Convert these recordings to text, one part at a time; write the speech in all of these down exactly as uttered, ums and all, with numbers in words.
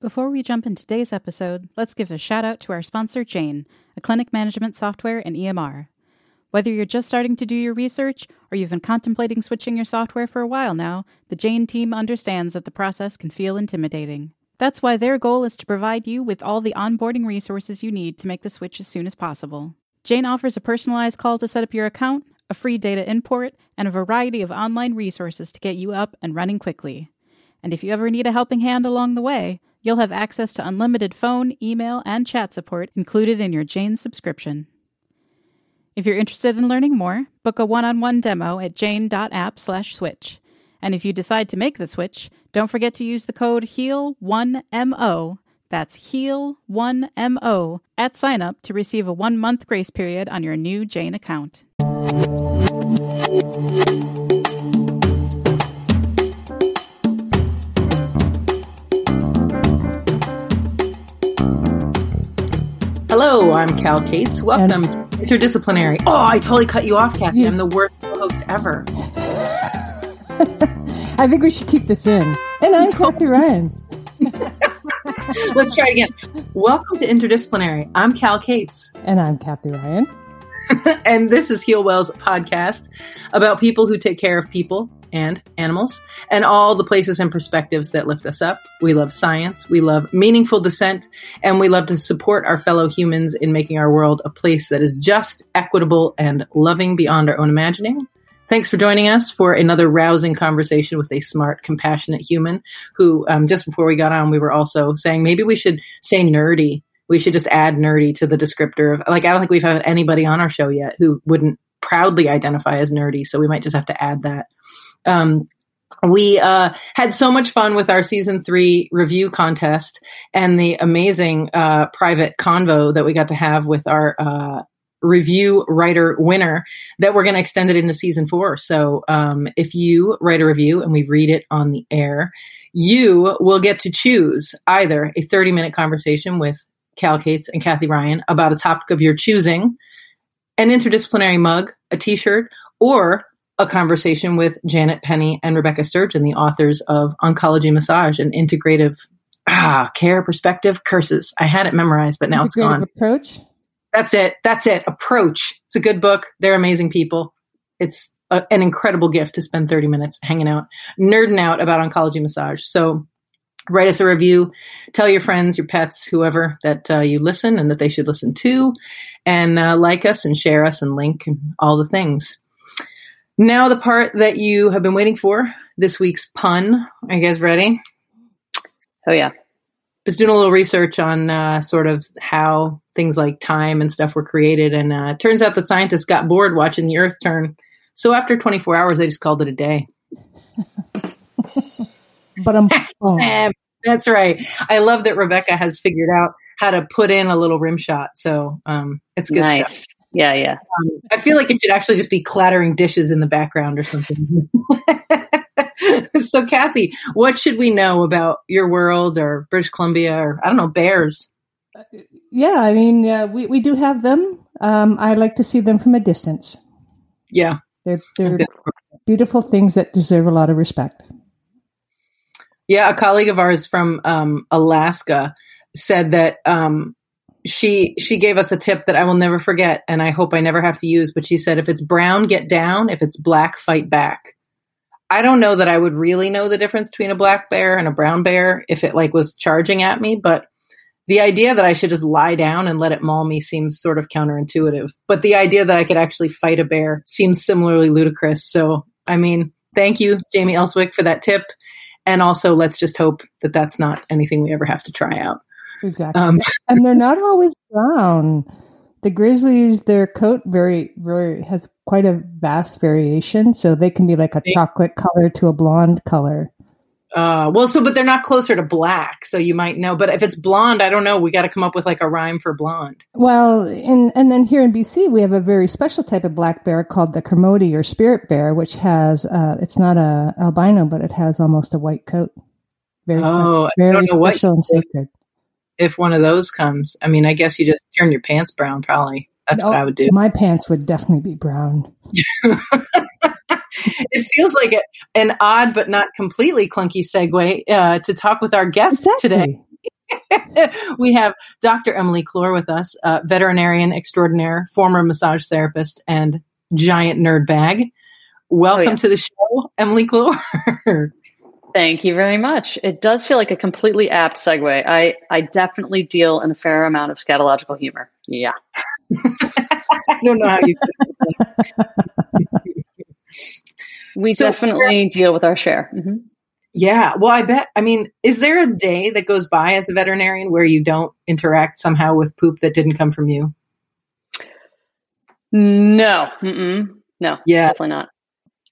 Before we jump into today's episode, let's give a shout out to our sponsor, Jane, a clinic management software and E M R. Whether you're just starting to do your research or you've been contemplating switching your software for a while now, the Jane team understands that the process can feel intimidating. That's why their goal is to provide you with all the onboarding resources you need to make the switch as soon as possible. Jane offers a personalized call to set up your account, a free data import, and a variety of online resources to get you up and running quickly. And if you ever need a helping hand along the way, you'll have access to unlimited phone, email, and chat support included in your Jane subscription. If you're interested in learning more, book a one-on-one demo at jane.app slash switch. And if you decide to make the switch, don't forget to use the code HEAL one M O, that's HEAL one M O, at signup to receive a one-month grace period on your new Jane account. Hello, I'm Cal Cates. Welcome and- to Interdisciplinary. Oh, I totally cut you off, Kathy. Yeah. I'm the worst host ever. I think we should keep this in. And I'm Kathy Ryan. Let's try it again. Welcome to Interdisciplinary. I'm Cal Cates. And I'm Kathy Ryan. And this is Healwell's podcast about people who take care of people and animals and all the places and perspectives that lift us up. We love science, we love meaningful dissent, and we love to support our fellow humans in making our world a place that is just, equitable, and loving beyond our own imagining. Thanks for joining us for another rousing conversation with a smart, compassionate human who, um, just before we got on, we were also saying maybe we should say nerdy. We should just add nerdy to the descriptor of, like, I don't think we've had anybody on our show yet who wouldn't proudly identify as nerdy. So we might just have to add that. Um, we uh, had so much fun with our season three review contest and the amazing uh, private convo that we got to have with our uh, review writer winner that we're going to extend it into season four. So um, if you write a review and we read it on the air, you will get to choose either a thirty minute conversation with Cal Cates and Kathy Ryan about a topic of your choosing, an interdisciplinary mug, a t-shirt, or a conversation with Janet Penny and Rebecca Sturgeon, the authors of Oncology Massage, an integrative ah, care perspective, curses. I had it memorized, but now it's gone. Approach. That's it. That's it. Approach. It's a good book. They're amazing people. It's a, an incredible gift to spend thirty minutes hanging out, nerding out about oncology massage. So write us a review, tell your friends, your pets, whoever that uh, you listen and that they should listen to, and uh, like us and share us and link and all the things. Now the part that you have been waiting for, this week's pun. Are you guys ready? Oh, yeah. I was doing a little research on uh, sort of how things like time and stuff were created, and uh, it turns out the scientists got bored watching the Earth turn. So after twenty-four hours, they just called it a day. But I'm oh. That's right. I love that Rebecca has figured out how to put in a little rim shot. So um, it's good. Nice. Stuff. Yeah, yeah. Um, I feel like it should actually just be clattering dishes in the background or something. So, Kathy, what should we know about your world or British Columbia or, I don't know, bears? Yeah, I mean, uh, we, we do have them. Um, I like to see them from a distance. Yeah. They're, they're beautiful things that deserve a lot of respect. Yeah, a colleague of ours from um, Alaska said that um, she she gave us a tip that I will never forget, and I hope I never have to use, but she said, if it's brown, get down. If it's black, fight back. I don't know that I would really know the difference between a black bear and a brown bear if it like was charging at me, but the idea that I should just lie down and let it maul me seems sort of counterintuitive. But the idea that I could actually fight a bear seems similarly ludicrous. So, I mean, thank you, Jamie Elswick, for that tip. And also, let's just hope that that's not anything we ever have to try out. Exactly. Um, and they're not always brown. The grizzlies, their coat very, very has quite a vast variation. So they can be like a chocolate color to a blonde color. Uh, well, so, but they're not closer to black. So you might know. But if it's blonde, I don't know. We got to come up with like a rhyme for blonde. Well, in, and then here in B C, we have a very special type of black bear called the Kermode or spirit bear, which has, uh, it's not a albino, but it has almost a white coat. Very, oh, very I don't know special what, and sacred. If one of those comes, I mean, I guess you just turn your pants brown, probably. That's oh, what I would do. My pants would definitely be brown. It feels like a, an odd but not completely clunky segue uh, to talk with our guest exactly. today. We have Doctor Emily Clore with us, uh, veterinarian extraordinaire, former massage therapist, and giant nerd bag. Welcome oh, yeah. to the show, Emily Clore. Thank you very much. It does feel like a completely apt segue. I, I definitely deal in a fair amount of scatological humor. Yeah. I don't know how you feel. We so, definitely yeah. deal with our share. Mm-hmm. Yeah. Well, I bet. I mean, is there a day that goes by as a veterinarian where you don't interact somehow with poop that didn't come from you? No. Mm-mm. No. Yeah. Definitely not.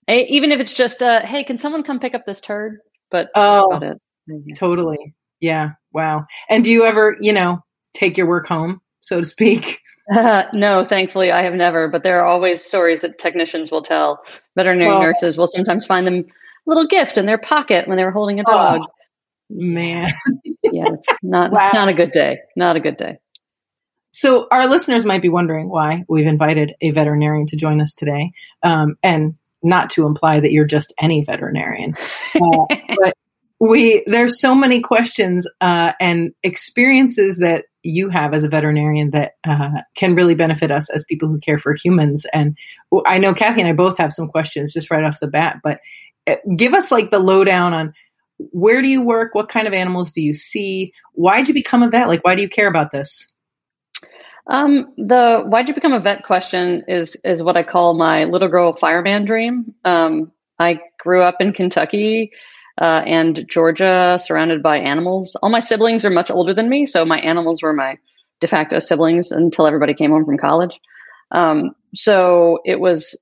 I, even if it's just, uh, hey, can someone come pick up this turd? But oh, about it. Yeah. Totally. Yeah. Wow. And do you ever, you know, take your work home, so to speak? Uh, no, thankfully I have never, but there are always stories that technicians will tell. Veterinary well, nurses will sometimes find them a little gift in their pocket when they were holding a dog. Oh, man. Yeah, it's not, wow. not a good day. Not a good day. So our listeners might be wondering why we've invited a veterinarian to join us today. Um, and not to imply that you're just any veterinarian, uh, but we, there's so many questions uh, and experiences that you have as a veterinarian that uh, can really benefit us as people who care for humans. And I know Kathy and I both have some questions just right off the bat, but give us like the lowdown on where do you work? What kind of animals do you see? Why'd you become a vet? Like, why do you care about this? Um, the why'd you become a vet question is, is what I call my little girl fireman dream. Um, I grew up in Kentucky uh, and Georgia, surrounded by animals. All my siblings are much older than me, so my animals were my de facto siblings until everybody came home from college. Um, so it was,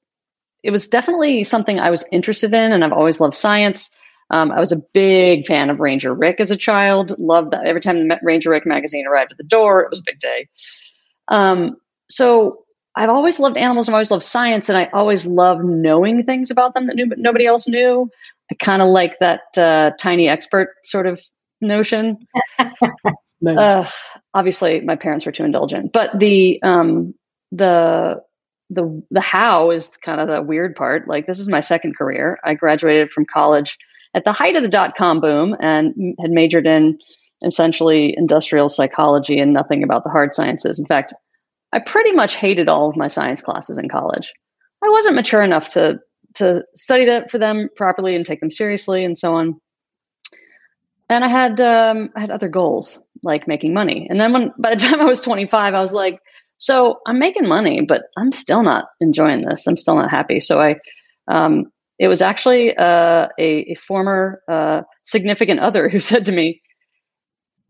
it was definitely something I was interested in, and I've always loved science. Um, I was a big fan of Ranger Rick as a child. Loved that. Every time Ranger Rick magazine arrived at the door, it was a big day. Um, so I've always loved animals. I've always loved science, and I always love knowing things about them that knew, but nobody else knew. I kind of like that, uh, tiny expert sort of notion. Nice. uh, obviously my parents were too indulgent, but the, um, the, the, the how is kind of the weird part. Like, this is my second career. I graduated from college at the height of the dot-com boom and had majored in essentially industrial psychology and nothing about the hard sciences. In fact, I pretty much hated all of my science classes in college. I wasn't mature enough to, to study that for them properly and take them seriously and so on. And I had, um, I had other goals like making money. And then when, by the time I was twenty-five, I was like, so I'm making money, but I'm still not enjoying this. I'm still not happy. So I, um, it was actually, uh, a, a former, uh, significant other who said to me,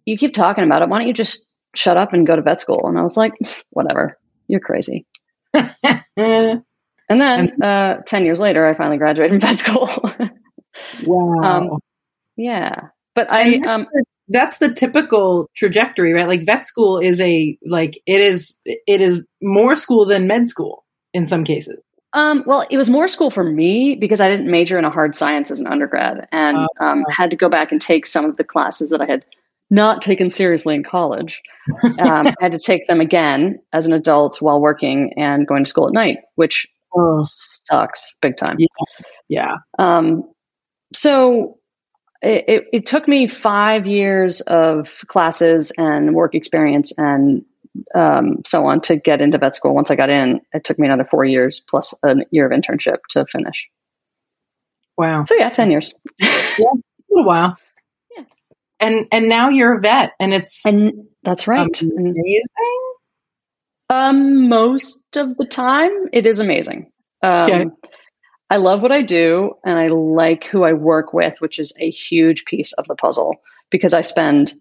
you keep talking about it. Why don't you just shut up and go to vet school? And I was like, whatever, you're crazy. And then uh, ten years later, I finally graduated from vet school. Wow. Um, yeah. But I, that's, um, the, that's the typical trajectory, right? Like vet school is a, like it is, it is more school than med school in some cases. Um, well, it was more school for me because I didn't major in a hard science as an undergrad and uh, um, had to go back and take some of the classes that I had not taken seriously in college. Um, I had to take them again as an adult while working and going to school at night, which oh, sucks big time. Yeah. yeah. Um, so it, it, it took me five years of classes and work experience and um, so on to get into vet school. Once I got in, it took me another four years plus a year of internship to finish. Wow. So yeah, ten years. Yeah, a little while. And and now you're a vet, and it's and that's right. Amazing. Um, most of the time, it is amazing. Um, okay. I love what I do, and I like who I work with, which is a huge piece of the puzzle because I spend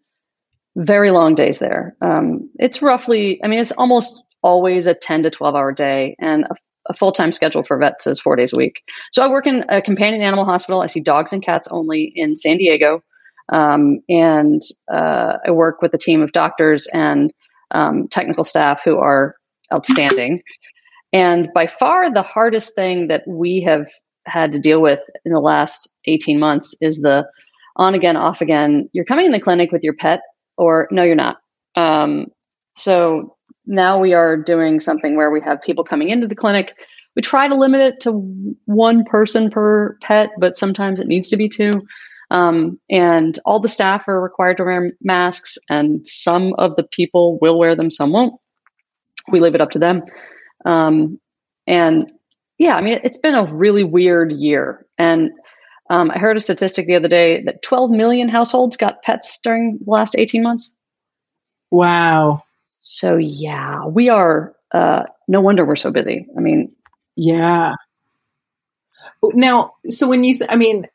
very long days there. Um, it's roughly, I mean, it's almost always a ten to twelve hour day, and a, a full time schedule for vets is four days a week. So I work in a companion animal hospital. I see dogs and cats only in San Diego. Um, and, uh, I work with a team of doctors and, um, technical staff who are outstanding. And by far the hardest thing that we have had to deal with in the last eighteen months is the on again, off again, you're coming in the clinic with your pet or no, you're not. Um, so now we are doing something where we have people coming into the clinic. We try to limit it to one person per pet, but sometimes it needs to be two. Um, and all the staff are required to wear masks, and some of the people will wear them, some won't. We leave it up to them. Um, and yeah, I mean, it's been a really weird year. And um, I heard a statistic the other day that twelve million households got pets during the last eighteen months. Wow. So yeah, we are, uh, no wonder we're so busy. I mean, yeah. Now, so when you, th- I mean,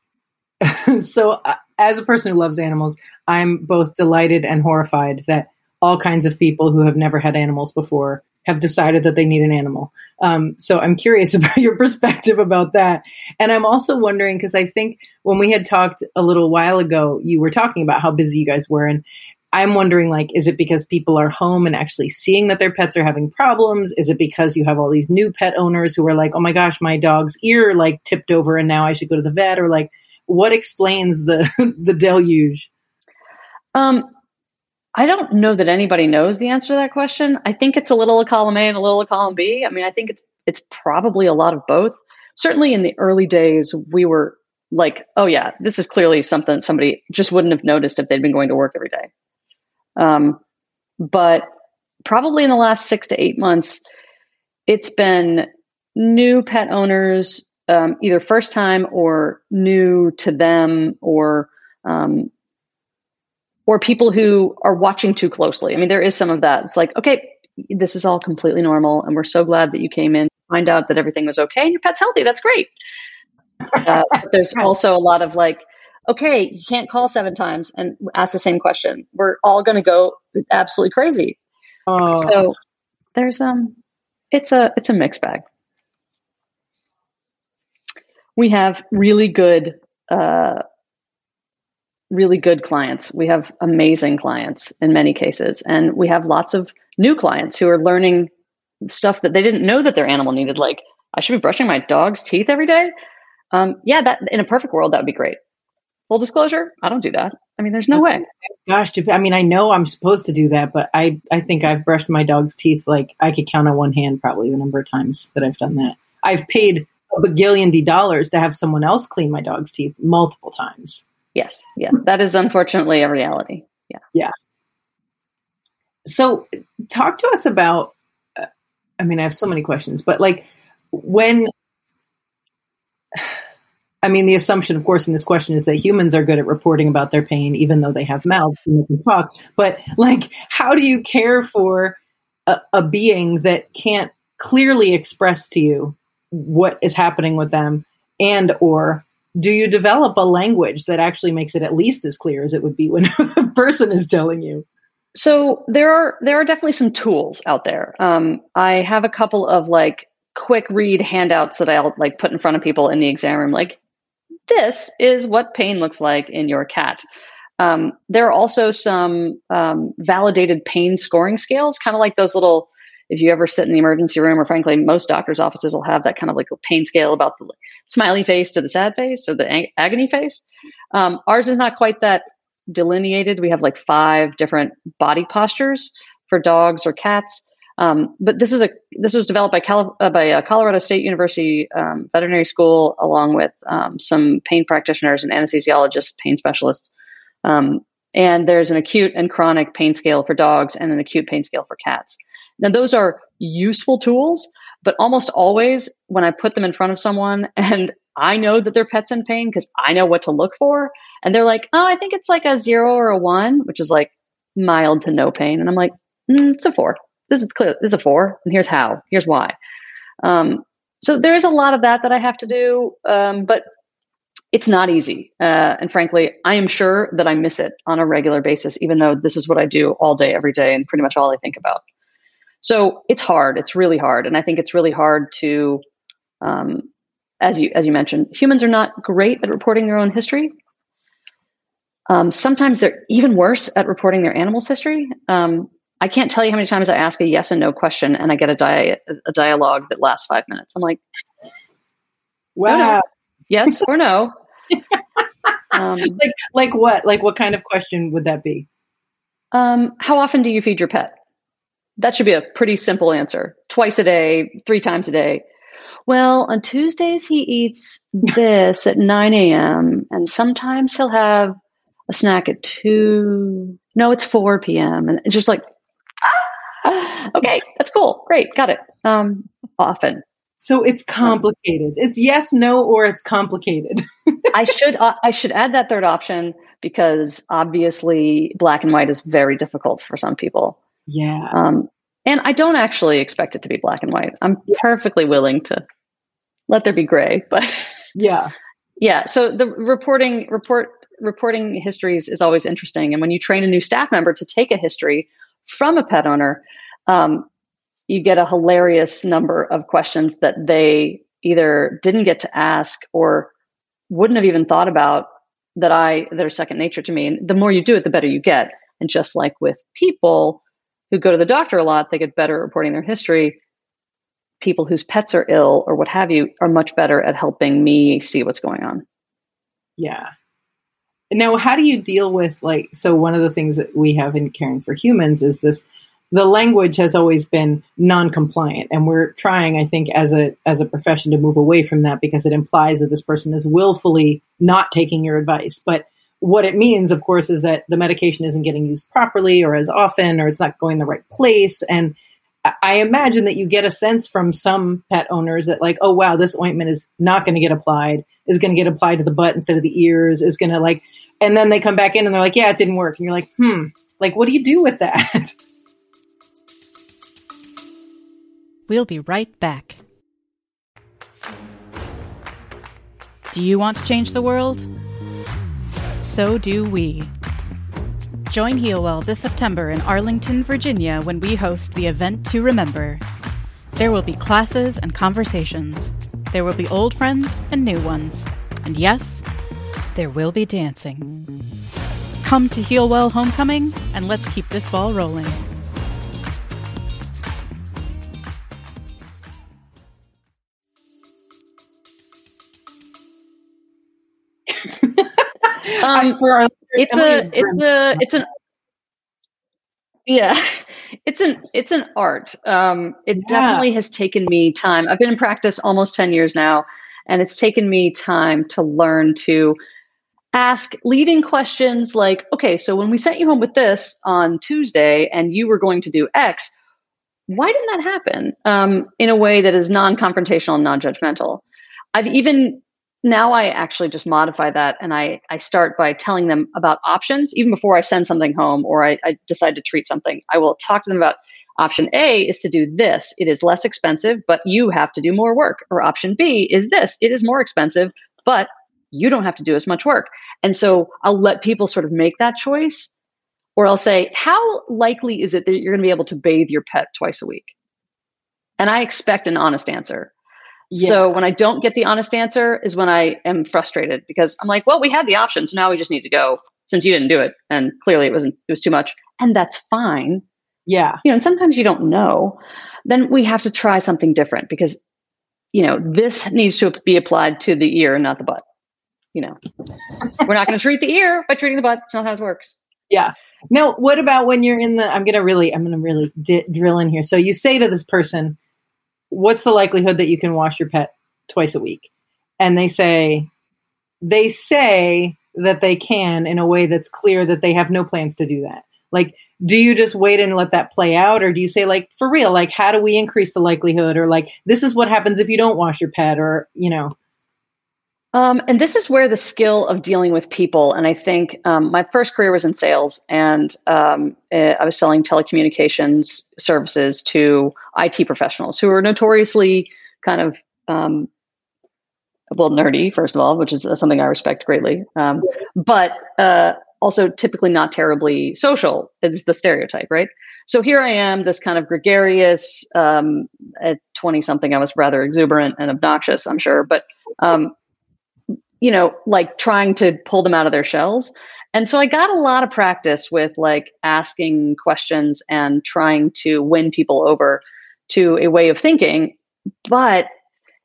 so uh, as a person who loves animals, I'm both delighted and horrified that all kinds of people who have never had animals before have decided that they need an animal. Um, so I'm curious about your perspective about that. And I'm also wondering, because I think when we had talked a little while ago, you were talking about how busy you guys were. And I'm wondering, like, is it because people are home and actually seeing that their pets are having problems? Is it because you have all these new pet owners who are like, oh my gosh, my dog's ear like tipped over and now I should go to the vet? Or like, what explains the the deluge? Um, I don't know that anybody knows the answer to that question. I think it's a little of column A and a little of column B. I mean, I think it's it's probably a lot of both. Certainly in the early days, we were like, oh yeah, this is clearly something somebody just wouldn't have noticed if they'd been going to work every day. Um, but probably in the last six to eight months, it's been new pet owners, um, either first time or new to them, or, um, or people who are watching too closely. I mean, there is some of that. It's like, okay, this is all completely normal. And we're so glad that you came in to find out that everything was okay and your pet's healthy. That's great. Uh, but there's also a lot of like, okay, you can't call seven times and ask the same question. We're all going to go absolutely crazy. Oh. So there's, um, it's a, it's a mixed bag. We have really good, uh, really good clients. We have amazing clients in many cases. And we have lots of new clients who are learning stuff that they didn't know that their animal needed. Like, I should be brushing my dog's teeth every day. Um, yeah, that in a perfect world, that would be great. Full disclosure, I don't do that. I mean, there's no way. Gosh, I mean, I know I'm supposed to do that, but I, I think I've brushed my dog's teeth. Like, I could count on one hand probably the number of times that I've done that. I've paid a bagillion dollars to have someone else clean my dog's teeth multiple times. Yes. Yes. That is unfortunately a reality. Yeah. Yeah. So talk to us about, uh, I mean, I have so many questions, but like when, I mean, the assumption, of course, in this question is that humans are good at reporting about their pain, even though they have mouths and they can talk. But like, how do you care for a, a being that can't clearly express to you what is happening with them? And or do you develop a language that actually makes it at least as clear as it would be when a person is telling you? So there are there are definitely some tools out there. Um, I have a couple of like quick read handouts that I'll like put in front of people in the exam room, like, this is what pain looks like in your cat. Um, there are also some um, validated pain scoring scales, kind of like those little, if you ever sit in the emergency room, or frankly, most doctors' offices will have that kind of like pain scale about the smiley face to the sad face or the ag- agony face. Um, ours is not quite that delineated. We have like five different body postures for dogs or cats. Um, but this is a this was developed by Cal, uh, by uh, Colorado State University um, Veterinary School, along with um, some pain practitioners and anesthesiologists, pain specialists. Um, and there's an acute and chronic pain scale for dogs and an acute pain scale for cats. Now, those are useful tools, but almost always when I put them in front of someone and I know that their pet's in pain because I know what to look for, and they're like, oh, I think it's like a zero or a one, which is like mild to no pain. And I'm like, mm, it's a four. This is clear. This is a four, and here's how. Here's why. Um, so there is a lot of that that I have to do, um, but it's not easy. Uh, and frankly, I am sure that I miss it on a regular basis, even though this is what I do all day, every day, and pretty much all I think about. So it's hard. It's really hard, and I think it's really hard to, um, as you as you mentioned, humans are not great at reporting their own history. Um, sometimes they're even worse at reporting their animal's history. Um, I can't tell you how many times I ask a yes and no question and I get a dia- a dialogue that lasts five minutes. I'm like, wow, no, no. Yes or no. Um, like, like what, like what kind of question would that be? Um, how often do you feed your pet? That should be a pretty simple answer. Twice a day, three times a day. Well, on Tuesdays, he eats this at nine a.m. and sometimes he'll have a snack at two. No, it's four p.m. And it's just like, ah, okay, that's cool. Great. Got it. Um, often. So it's complicated. It's yes, no, or it's complicated. I should uh, I should add that third option, because obviously black and white is very difficult for some people. Yeah. Um, and I don't actually expect it to be black and white. I'm yeah. perfectly willing to let there be gray, but yeah. Yeah. So the reporting report reporting histories is always interesting. And when you train a new staff member to take a history from a pet owner, um, you get a hilarious number of questions that they either didn't get to ask or wouldn't have even thought about, that I, that are second nature to me. And the more you do it, the better you get. And just like with people who go to the doctor a lot, they get better at reporting their history. People whose pets are ill or what have you are much better at helping me see what's going on. Yeah. Now, how do you deal with, like, so one of the things that we have in caring for humans is this, the language has always been non-compliant, and we're trying, I think, as a as a profession to move away from that, because it implies that this person is willfully not taking your advice. But what it means, of course, is that the medication isn't getting used properly or as often, or it's not going the right place. And I imagine that you get a sense from some pet owners that, like, oh, wow, this ointment is not going to get applied, is going to get applied to the butt instead of the ears, is going to, like, and then they come back in and they're like, yeah, it didn't work. And you're like, hmm, like, what do you do with that? We'll be right back. Do you want to change the world? So do we. Join Healwell this September in Arlington, Virginia, when we host the event to remember. There will be classes and conversations. There will be old friends and new ones. And yes, there will be dancing. Come to Healwell Homecoming, and let's keep this ball rolling. Um, our, it's Emily's a, it's a, it's an, yeah, it's an, it's an art. Um, it yeah. definitely has taken me time. I've been in practice almost ten years now, and it's taken me time to learn to ask leading questions like, okay, so when we sent you home with this on Tuesday and you were going to do X, why didn't that happen? Um, in a way that is non-confrontational and non-judgmental. I've even Now I actually just modify that, and I, I start by telling them about options. Even before I send something home or I, I decide to treat something, I will talk to them about option A is to do this. It is less expensive, but you have to do more work. Or option B is this. It is more expensive, but you don't have to do as much work. And so I'll let people sort of make that choice, or I'll say, how likely is it that you're going to be able to bathe your pet twice a week? And I expect an honest answer. Yeah. So when I don't get the honest answer is when I am frustrated, because I'm like, well, we had the option. So now we just need to go, since you didn't do it. And clearly it wasn't, it was too much. And that's fine. Yeah. You know, and sometimes you don't know, then we have to try something different, because, you know, this needs to be applied to the ear and not the butt. You know, we're not going to treat the ear by treating the butt. It's not how it works. Yeah. Now, what about when you're in the, I'm going to really, I'm going to really d- drill in here. So you say to this person, what's the likelihood that you can wash your pet twice a week? And they say, they say that they can, in a way that's clear that they have no plans to do that. Like, do you just wait and let that play out? Or do you say, like, for real, like, how do we increase the likelihood? Or, like, this is what happens if you don't wash your pet, or, you know. Um, and this is where the skill of dealing with people. And I think um, my first career was in sales, and um, I was selling telecommunications services to I T professionals who are notoriously kind of, um, well, nerdy, first of all, which is something I respect greatly, um, but uh, also typically not terribly social. It's the stereotype, right? So here I am, this kind of gregarious, um, at twenty something, I was rather exuberant and obnoxious, I'm sure, but um you know, like trying to pull them out of their shells. And so I got a lot of practice with, like, asking questions and trying to win people over to a way of thinking. But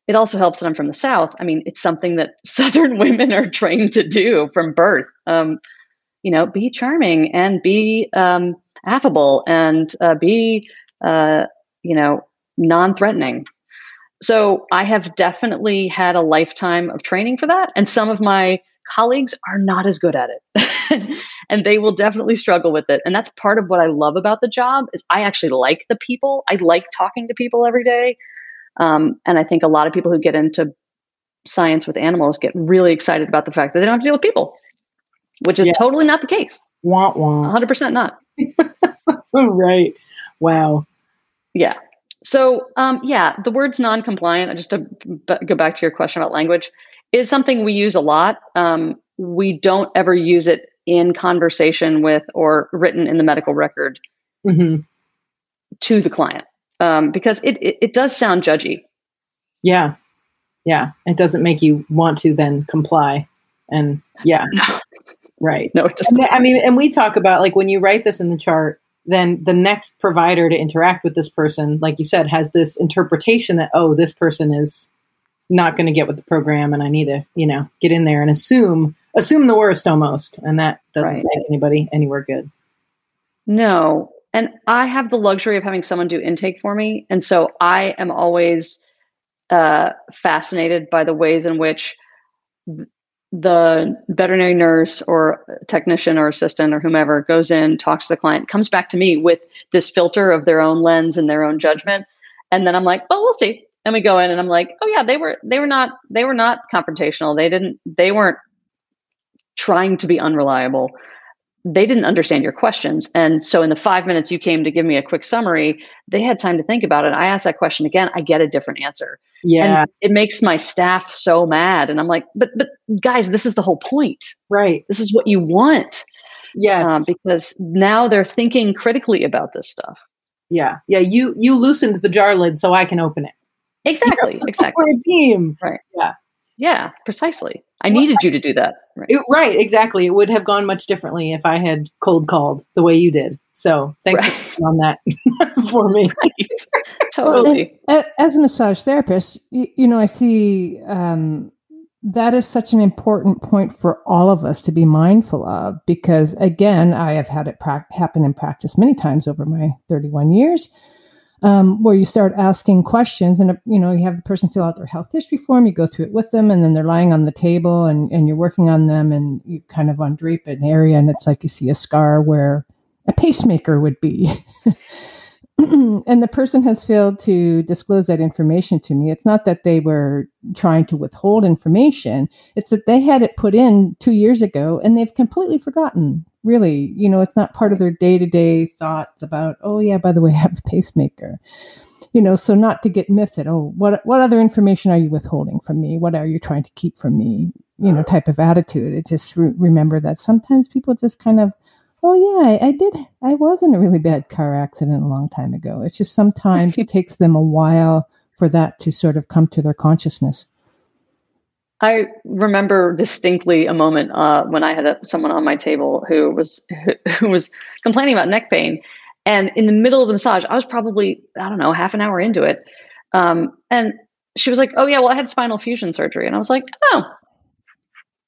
it also helps that I'm from the South. I mean, it's something that Southern women are trained to do from birth. Um, you know, be charming and be um, affable and uh, be, uh, you know, non-threatening. So I have definitely had a lifetime of training for that. And some of my colleagues are not as good at it and they will definitely struggle with it. And that's part of what I love about the job is I actually like the people. I like talking to people every day. Um, and I think a lot of people who get into science with animals get really excited about the fact that they don't have to deal with people, which is yeah. totally not the case. Wah, wah. one hundred percent not. Right. Wow. Yeah. So, um, yeah, the words non-compliant, just to b- go back to your question about language, is something we use a lot. Um, we don't ever use it in conversation with or written in the medical record mm-hmm. to the client um, because it, it, it does sound judgy. Yeah. Yeah. It doesn't make you want to then comply. And yeah. No. Right. No, it doesn't. And, I mean, and we talk about like when you write this in the chart, then the next provider to interact with this person, like you said, has this interpretation that, oh, this person is not going to get with the program and I need to, you know, get in there and assume, assume the worst almost. And that doesn't right. take anybody anywhere good. No. And I have the luxury of having someone do intake for me. And so I am always uh, fascinated by the ways in which th- the veterinary nurse or technician or assistant or whomever goes in, talks to the client, comes back to me with this filter of their own lens and their own judgment. And then I'm like, oh, we'll see. And we go in and I'm like, oh yeah, they were, they were not, they were not confrontational. They didn't, they weren't trying to be unreliable. They didn't understand your questions. And so in the five minutes you came to give me a quick summary, they had time to think about it. I asked that question again, I get a different answer. Yeah. And it makes my staff so mad. And I'm like, but, but guys, this is the whole point, right? This is what you want. Yes. Um, because now they're thinking critically about this stuff. Yeah. Yeah. You, you loosened the jar lid so I can open it. Exactly. You know? Exactly. We're a team. Right. Yeah. Yeah, precisely. I well, needed you to do that. Right. It, right. Exactly. It would have gone much differently if I had cold called the way you did. So thanks right. for being on that for me. Right. Totally. Well, as a massage therapist, you, you know, I see um, that is such an important point for all of us to be mindful of, because again, I have had it pra- happen in practice many times over my thirty-one years. Um, where you start asking questions and, you know, you have the person fill out their health history form, you go through it with them, and then they're lying on the table and, and you're working on them and you kind of undrape an area and it's like you see a scar where a pacemaker would be. And the person has failed to disclose that information to me. It's not that they were trying to withhold information. It's that they had it put in two years ago and they've completely forgotten. Really, you know, it's not part of their day-to-day thoughts about, oh yeah, by the way, I have a pacemaker, you know, so not to get miffed. Oh, what, what other information are you withholding from me? What are you trying to keep from me? You know, type of attitude. It just re- remember that sometimes people just kind of, oh yeah, I, I did. I was in a really bad car accident a long time ago. It's just sometimes it takes them a while for that to sort of come to their consciousness. I remember distinctly a moment uh, when I had a, someone on my table who was who was complaining about neck pain, and in the middle of the massage, I was probably I don't know half an hour into it, um, and she was like, "Oh yeah, well I had spinal fusion surgery," and I was like, "Oh,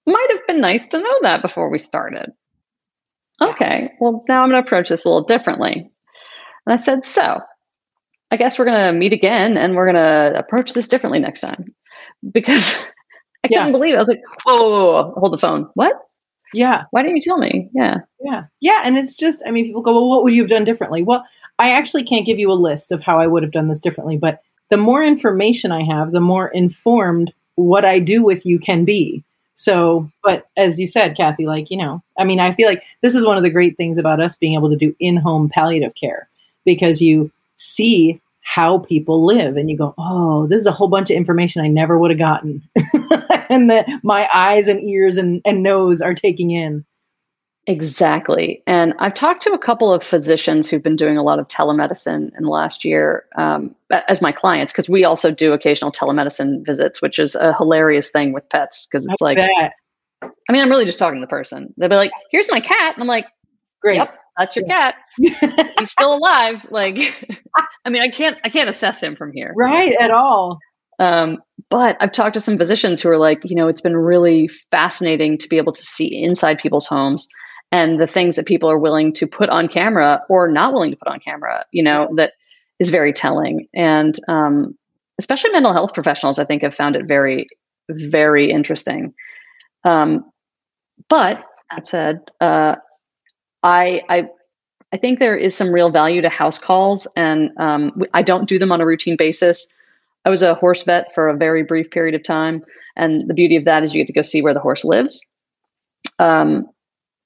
might have been nice to know that before we started." Okay, well now I'm going to approach this a little differently, and I said, "So, I guess we're going to meet again, and we're going to approach this differently next time," because. I yeah. couldn't believe it. I was like, whoa, whoa, whoa, whoa, hold the phone. What? Yeah. Why didn't you tell me? Yeah. Yeah. Yeah. And it's just, I mean, people go, well, what would you have done differently? Well, I actually can't give you a list of how I would have done this differently, but the more information I have, the more informed what I do with you can be. So, but as you said, Kathy, like, you know, I mean, I feel like this is one of the great things about us being able to do in-home palliative care, because you see how people live and you go, oh, this is a whole bunch of information I never would have gotten. And that my eyes and ears and, and nose are taking in. Exactly. And I've talked to a couple of physicians who've been doing a lot of telemedicine in the last year um, as my clients, because we also do occasional telemedicine visits, which is a hilarious thing with pets. Because it's I like, bet. I mean, I'm really just talking to the person. They'll be like, here's my cat. And I'm like, great. Yep. That's your cat. He's still alive. Like, I mean, I can't, I can't assess him from here. Right. At all. Um, but I've talked to some physicians who are like, you know, it's been really fascinating to be able to see inside people's homes and the things that people are willing to put on camera or not willing to put on camera, you know, that is very telling. And, um, especially mental health professionals, I think have found it very, very interesting. Um, but that said, uh, I, I, I think there is some real value to house calls, and um, I don't do them on a routine basis. I was a horse vet for a very brief period of time, and the beauty of that is you get to go see where the horse lives. Um,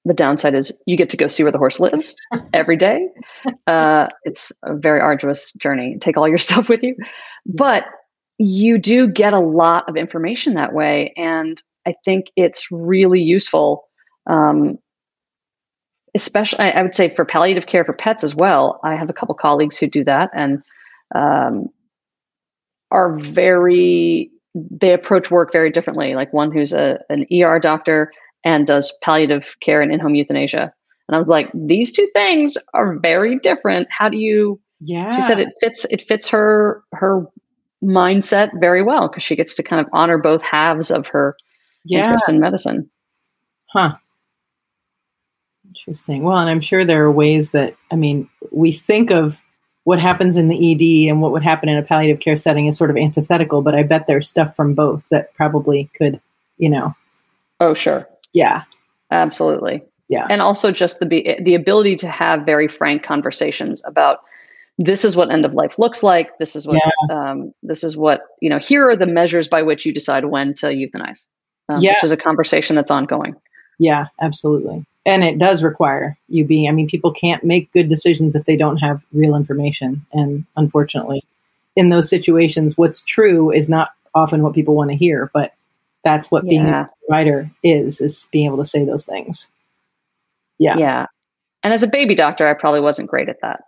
the downside is you get to go see where the horse lives every day. Uh, it's a very arduous journey. Take all your stuff with you, but you do get a lot of information that way, and I think it's really useful, um, especially I, I would say for palliative care for pets as well. I have a couple colleagues who do that, and um, are very, they approach work very differently. Like one who's a, an E R doctor and does palliative care and in-home euthanasia. And I was like, these two things are very different. How do you, yeah. She said it fits, it fits her, her mindset very well, because she gets to kind of honor both halves of her yeah. interest in medicine. Huh. Interesting. Well, and I'm sure there are ways that, I mean, we think of what happens in the E D and what would happen in a palliative care setting is sort of antithetical, but I bet there's stuff from both that probably could, you know. Oh, sure. Yeah. Absolutely. Yeah. And also just the the ability to have very frank conversations about, this is what end of life looks like. This is what, yeah. um, this is what, you know, here are the measures by which you decide when to euthanize, um, yeah. which is a conversation that's ongoing. Yeah, absolutely. And it does require you being, I mean, people can't make good decisions if they don't have real information. And unfortunately, in those situations, what's true is not often what people want to hear, but that's what yeah. being a provider is, is being able to say those things. Yeah. Yeah. And as a baby doctor, I probably wasn't great at that.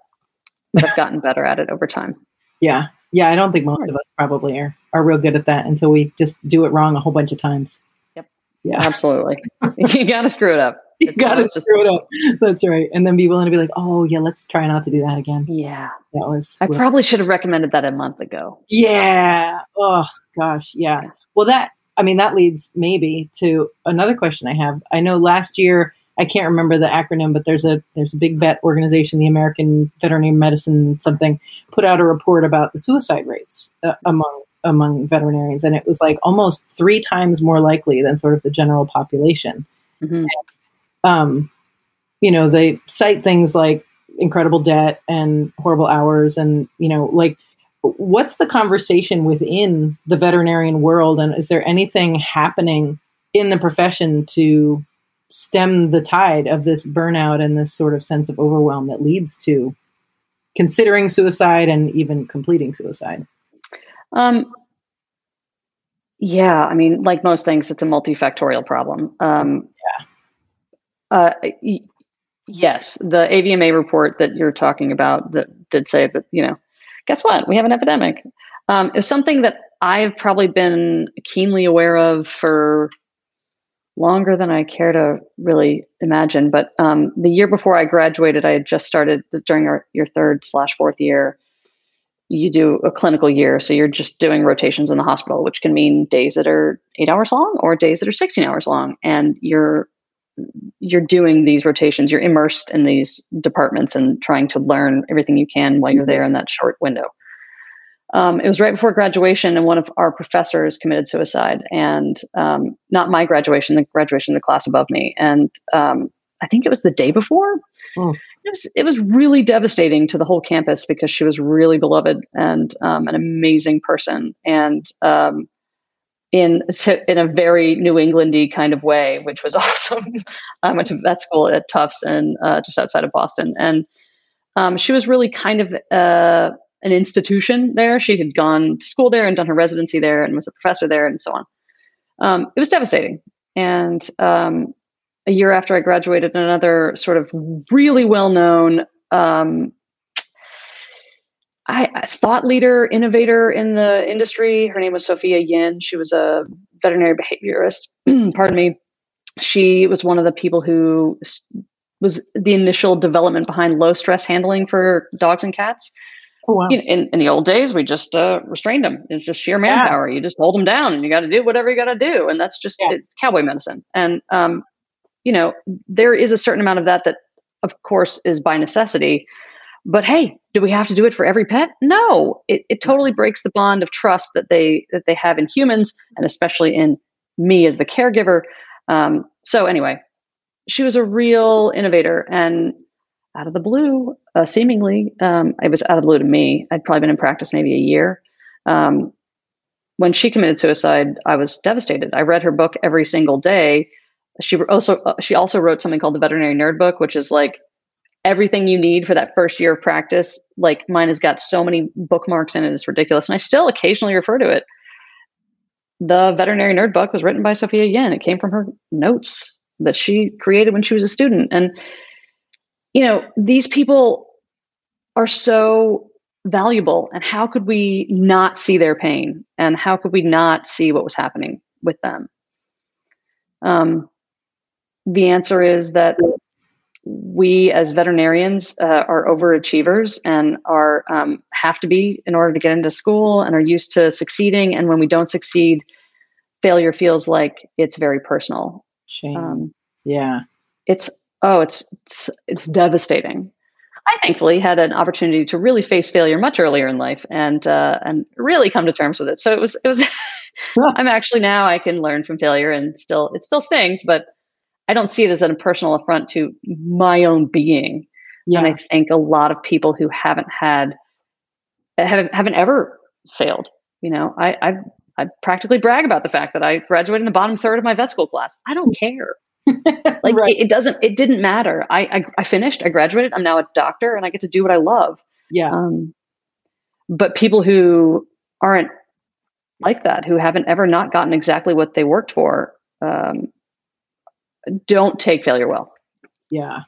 But I've gotten better at it over time. Yeah. Yeah. I don't think most of us probably are, are real good at that until we just do it wrong a whole bunch of times. Yep. Yeah. Absolutely. You got to screw it up. It's you got to screw it up. That's right. And then be willing to be like, oh yeah, let's try not to do that again. Yeah. That was, I weird. probably should have recommended that a month ago. Yeah. Oh gosh. Yeah. Well, that, I mean, that leads maybe to another question I have. I know last year, I can't remember the acronym, but there's a, there's a big vet organization, the American Veterinary Medicine, something, put out a report about the suicide rates uh, among, among veterinarians. And it was like almost three times more likely than sort of the general population. Mm-hmm. And, um, you know, they cite things like incredible debt and horrible hours and, you know, like, what's the conversation within the veterinarian world? And is there anything happening in the profession to stem the tide of this burnout and this sort of sense of overwhelm that leads to considering suicide and even completing suicide? Um, yeah. I mean, like most things, it's a multifactorial problem. Um, yeah. Uh, y- yes. The A V M A report that you're talking about that did say that, you know, guess what? We have an epidemic. Um, it's something that I've probably been keenly aware of for longer than I care to really imagine. But um, the year before I graduated, I had just started during our, your third slash fourth year. You do a clinical year. So you're just doing rotations in the hospital, which can mean days that are eight hours long or days that are sixteen hours long. And you're, you're doing these rotations, you're immersed in these departments and trying to learn everything you can while you're there in that short window. Um, it was right before graduation, and one of our professors committed suicide, and um, not my graduation, the graduation of the class above me. And um, I think it was the day before. Oh. It was, it was really devastating to the whole campus, because she was really beloved and um, an amazing person. And um, in in a very New England-y kind of way, which was awesome. I went to vet school at Tufts and uh, just outside of Boston. And um, she was really kind of uh, an institution there. She had gone to school there and done her residency there and was a professor there and so on. Um, it was devastating. And um, a year after I graduated, another sort of really well-known um I, I thought leader, innovator in the industry. Her name was Sophia Yin. She was a veterinary behaviorist. Pardon me. She was one of the people who was the initial development behind low stress handling for dogs and cats. Oh, wow. You know, in, in the old days, we just uh, restrained them. It's just sheer manpower. Yeah. You just hold them down and you got to do whatever you got to do. And that's just, yeah. it's cowboy medicine. And, um, you know, there is a certain amount of that that, of course, is by necessity. But hey, do we have to do it for every pet? No, it, it totally breaks the bond of trust that they that they have in humans, and especially in me as the caregiver. Um, so anyway, she was a real innovator, and out of the blue, uh, seemingly, um, it was out of the blue to me. I'd probably been in practice maybe a year. Um, when she committed suicide, I was devastated. I read her book every single day. She also she also wrote something called The Veterinary Nerd Book, which is like everything you need for that first year of practice. Like mine has got so many bookmarks in it, it's ridiculous. And I still occasionally refer to it. The Veterinary Nerd Book was written by Sophia Yin. It came from her notes that she created when she was a student. And, you know, these people are so valuable. And how could we not see their pain? And how could we not see what was happening with them? Um, the answer is that we as veterinarians uh, are overachievers and are um, have to be in order to get into school, and are used to succeeding. And when we don't succeed, failure feels like it's very personal. Shame. Um, yeah. It's, oh, it's, it's, it's devastating. I thankfully had an opportunity to really face failure much earlier in life, and, uh, and really come to terms with it. So it was, it was, yeah. I'm actually, now I can learn from failure, and still, it still stings, but I don't see it as a personal affront to my own being. Yeah. And I think a lot of people who haven't had, haven't, haven't ever failed. You know, I, I, I practically brag about the fact that I graduated in the bottom third of my vet school class. I don't care. Like right. it, it doesn't, it didn't matter. I, I, I finished, I graduated. I'm now a doctor, and I get to do what I love. Yeah. Um, but people who aren't like that, who haven't ever not gotten exactly what they worked for, um, don't take failure well. Yeah.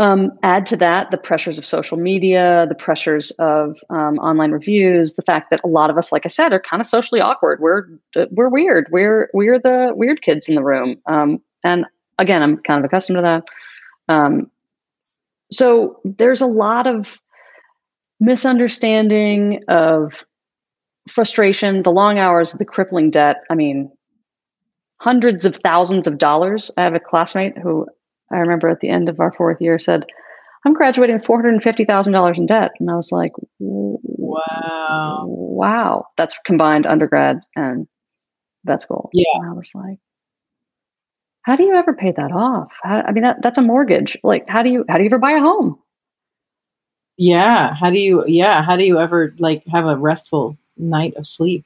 Um, add to that the pressures of social media, the pressures of um, online reviews, the fact that a lot of us, like I said, are kind of socially awkward. We're we're weird. We're we're the weird kids in the room. Um, and again, I'm kind of accustomed to that. Um, so there's a lot of misunderstanding, of frustration, the long hours, the crippling debt. I mean, hundreds of thousands of dollars. I have a classmate who, I remember at the end of our fourth year, said, I'm graduating with four hundred fifty thousand dollars in debt. And I was like, wow, wow. That's combined undergrad and vet school. Yeah. And I was like, how do you ever pay that off? How, I mean, that, that's a mortgage. Like, how do you, how do you ever buy a home? Yeah. How do you, yeah. How do you ever like have a restful night of sleep?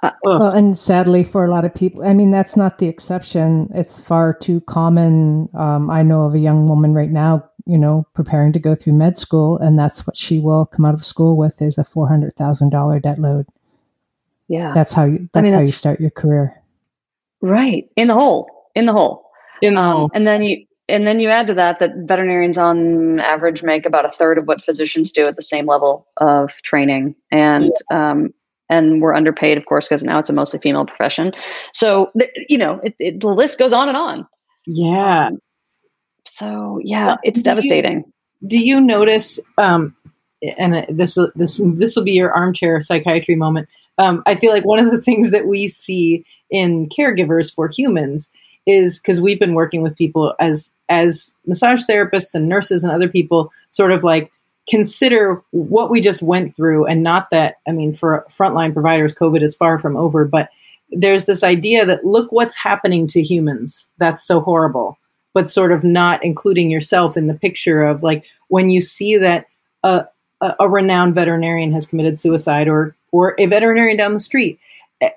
Uh, well, and sadly for a lot of people, I mean, that's not the exception. It's far too common. Um, I know of a young woman right now, you know, preparing to go through med school, and that's what she will come out of school with, is a four hundred thousand dollars debt load. Yeah. That's how you, that's, I mean, that's how you start your career. Right. In the hole, in the hole. In the um, hole. And then you, and then you add to that, that veterinarians on average make about a third of what physicians do at the same level of training. And, yeah. um, And we're underpaid, of course, because now it's a mostly female profession. So, th- you know, it, it, the list goes on and on. Yeah. Um, so, yeah, well, it's do devastating. You, do you notice, um, and this this this will be your armchair psychiatry moment. Um, I feel like one of the things that we see in caregivers for humans is, because we've been working with people as as massage therapists and nurses and other people, sort of like, consider what we just went through. And not that, I mean, for frontline providers, COVID is far from over, but there's this idea that, look what's happening to humans. That's so horrible, but sort of not including yourself in the picture of, like, when you see that a, a, a renowned veterinarian has committed suicide, or, or a veterinarian down the street.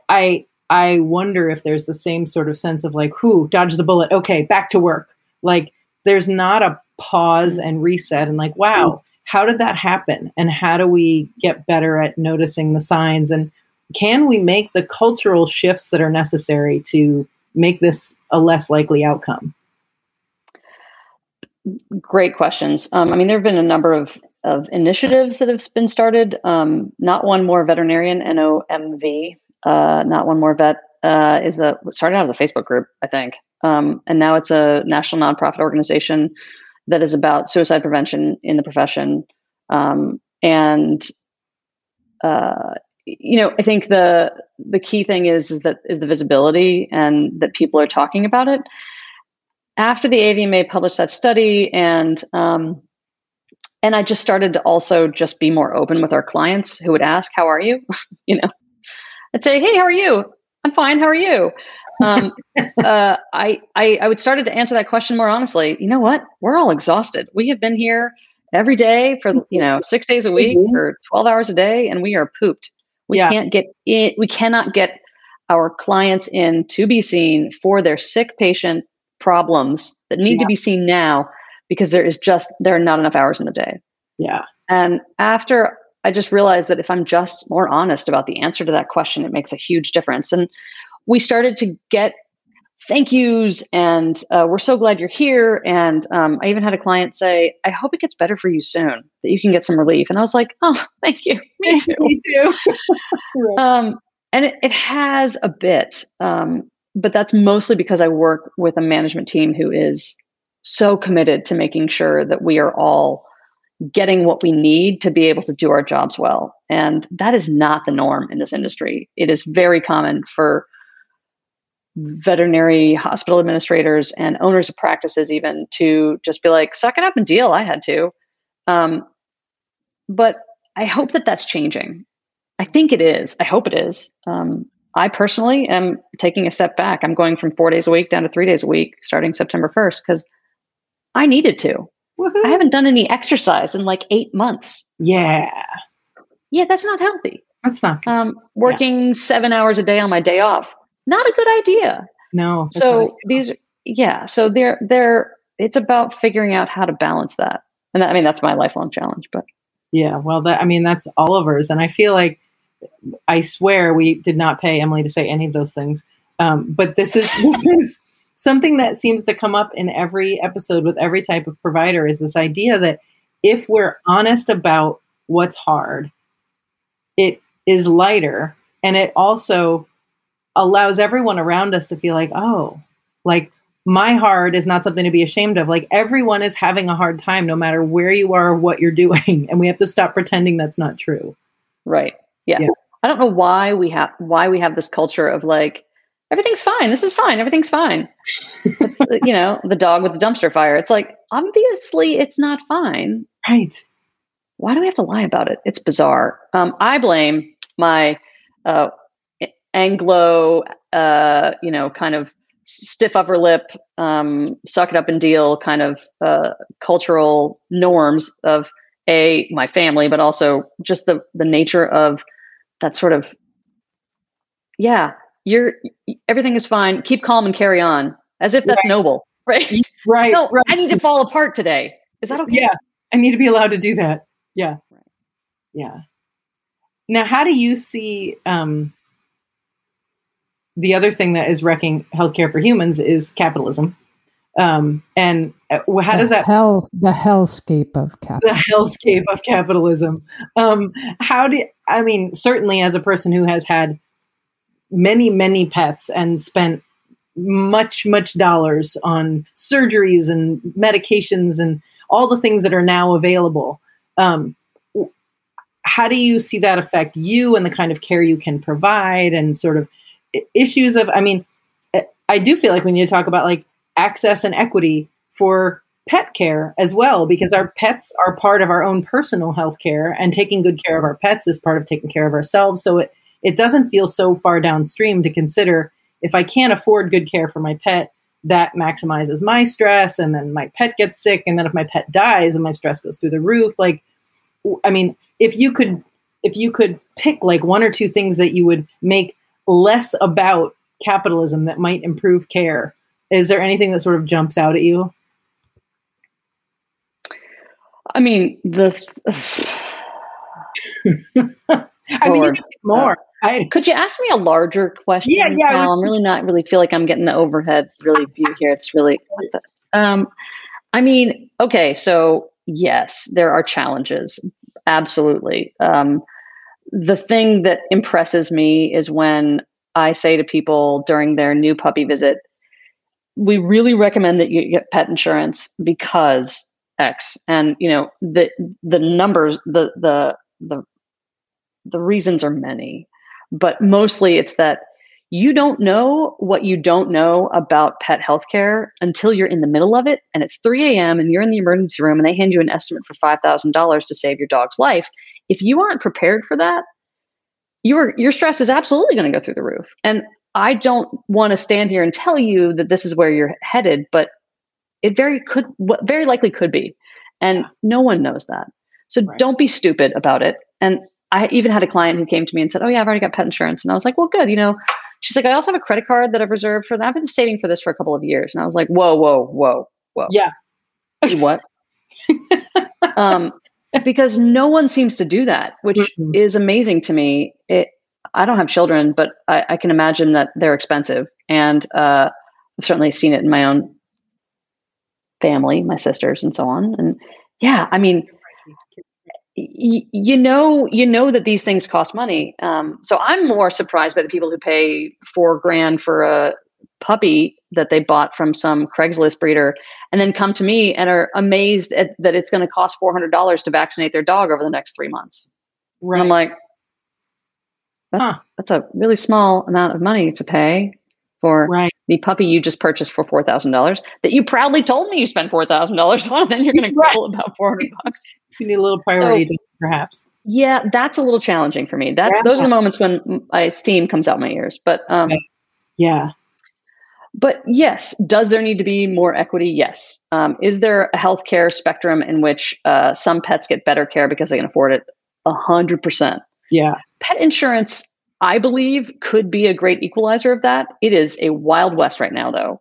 I, I wonder if there's the same sort of sense of like, who dodged the bullet. Okay. Back to work. Like, there's not a pause and reset and like, wow, how did that happen? And how do we get better at noticing the signs? And can we make the cultural shifts that are necessary to make this a less likely outcome? Great questions. Um, I mean, there have been a number of, of initiatives that have been started. Um, Not One More Veterinarian, N O M V, uh, Not One More Vet, uh, is a, started out as a Facebook group, I think. Um, and now it's a national nonprofit organization that is about suicide prevention in the profession. Um, and, uh, you know, I think the, the key thing is, is that is the visibility, and that people are talking about it. After the A V M A published that study, and um, And I just started to also just be more open with our clients who would ask, how are you? You know, I'd say, hey, how are you? I'm fine. How are you? Um, uh, I, I, I would started to answer that question more honestly. You know what? We're all exhausted. We have been here every day for, you know, six days a week mm-hmm. or twelve hours a day, and we are pooped. We yeah. can't get it. We cannot get our clients in to be seen for their sick patient problems that need yeah. to be seen now, because there is just, there are not enough hours in the day. Yeah. And after, I just realized that if I'm just more honest about the answer to that question, it makes a huge difference. And we started to get thank yous and uh, we're so glad you're here. And um, I even had a client say, I hope it gets better for you soon, that you can get some relief. And I was like, oh, thank you. Me too. Me too. um, and it, it has a bit, um, but that's mostly because I work with a management team who is so committed to making sure that we are all getting what we need to be able to do our jobs well. And that is not the norm in this industry. It is very common for veterinary hospital administrators and owners of practices even to just be like, suck it up and deal. I had to. Um, but I hope that that's changing. I think it is. I hope it is. Um, I personally am taking a step back. I'm going from four days a week down to three days a week starting September first because I needed to. Woo-hoo. I haven't done any exercise in like eight months. Yeah. Yeah, that's not healthy. That's not good. Um, working yeah. seven hours a day on my day off. Not a good idea. No. So these, yeah. So they're, they're, it's about figuring out how to balance that. And that, I mean, that's my lifelong challenge, but. Yeah. Well, that, I mean, that's Oliver's. And I feel like, I swear we did not pay Emily to say any of those things. Um, but this is, this is something that seems to come up in every episode with every type of provider, is this idea that if we're honest about what's hard, it is lighter. And it also allows everyone around us to feel like, oh, like my hard is not something to be ashamed of. Like everyone is having a hard time, no matter where you are or what you're doing. And we have to stop pretending that's not true. Right. Yeah. yeah. I don't know why we have, why we have this culture of like, everything's fine. This is fine. Everything's fine. It's, you know, the dog with the dumpster fire. It's like, obviously it's not fine. Right. Why do we have to lie about it? It's bizarre. Um, I blame my, uh, Anglo, uh, you know, kind of stiff upper lip, um, suck it up and deal kind of uh, cultural norms of a my family, but also just the the nature of that sort of, yeah, you're everything is fine. Keep calm and carry on, as if that's right. noble, right? Right. No, right. I need to fall apart today. Is that okay? Yeah, I need to be allowed to do that. Yeah, right. yeah. Now, how do you see? Um, The other thing that is wrecking healthcare for humans is capitalism. Um, and how does that... The, hell, the hellscape of capitalism. The hellscape of capitalism. Um, how do... I mean, certainly as a person who has had many, many pets and spent much, much dollars on surgeries and medications and all the things that are now available, um, how do you see that affect you and the kind of care you can provide and sort of issues of, I mean, I do feel like we need to talk about like access and equity for pet care as well, because our pets are part of our own personal health care, and taking good care of our pets is part of taking care of ourselves. So it, it doesn't feel so far downstream to consider, if I can't afford good care for my pet, that maximizes my stress. And then my pet gets sick. And then if my pet dies and my stress goes through the roof, like, I mean, if you could, if you could pick like one or two things that you would make less about capitalism that might improve care, is there anything that sort of jumps out at you? I mean, the. Th- I mean, you can pick more. Uh, I, could you ask me a larger question? Yeah, yeah. I was- I'm really not really feel like I'm getting the overhead really view here. It's really. Um, I mean, okay, so yes, there are challenges. Absolutely. Um, The thing that impresses me is when I say to people during their new puppy visit, we really recommend that you get pet insurance because X. And, you know, the the numbers, the the the the reasons are many, but mostly it's that You don't know what you don't know about pet healthcare until you're in the middle of it and it's three a.m. and you're in the emergency room and they hand you an estimate for five thousand dollars to save your dog's life. If you aren't prepared for that, your, your stress is absolutely going to go through the roof. And I don't want to stand here and tell you that this is where you're headed, but it very could, very likely could be. And yeah. no one knows that. So right. don't be stupid about it. And I even had a client who came to me and said, oh yeah, I've already got pet insurance. And I was like, well, good, you know. She's like, I also have a credit card that I've reserved for that. I've been saving for this for a couple of years. And I was like, whoa, whoa, whoa, whoa. Yeah. What? um, because no one seems to do that, which mm-hmm. is amazing to me. It, I don't have children, but I, I can imagine that they're expensive. And uh, I've certainly seen it in my own family, my sisters and so on. And yeah, I mean, you know, you know that these things cost money. Um, so I'm more surprised by the people who pay four grand for a puppy that they bought from some Craigslist breeder and then come to me and are amazed at that it's going to cost four hundred dollars to vaccinate their dog over the next three months. Right. And I'm like, that's, huh. that's a really small amount of money to pay for right. the puppy you just purchased for four thousand dollars that you proudly told me you spent four thousand dollars on, and then you're going to grumble about four hundred bucks. You need a little priority, so, perhaps. Yeah, that's a little challenging for me. That's, yeah. Those are the moments when my steam comes out my ears. But um, okay. yeah. But yes, does there need to be more equity? Yes. Um, is there a healthcare spectrum in which uh, some pets get better care because they can afford it? A hundred percent. Yeah. Pet insurance, I believe, could be a great equalizer of that. It is a wild west right now, though.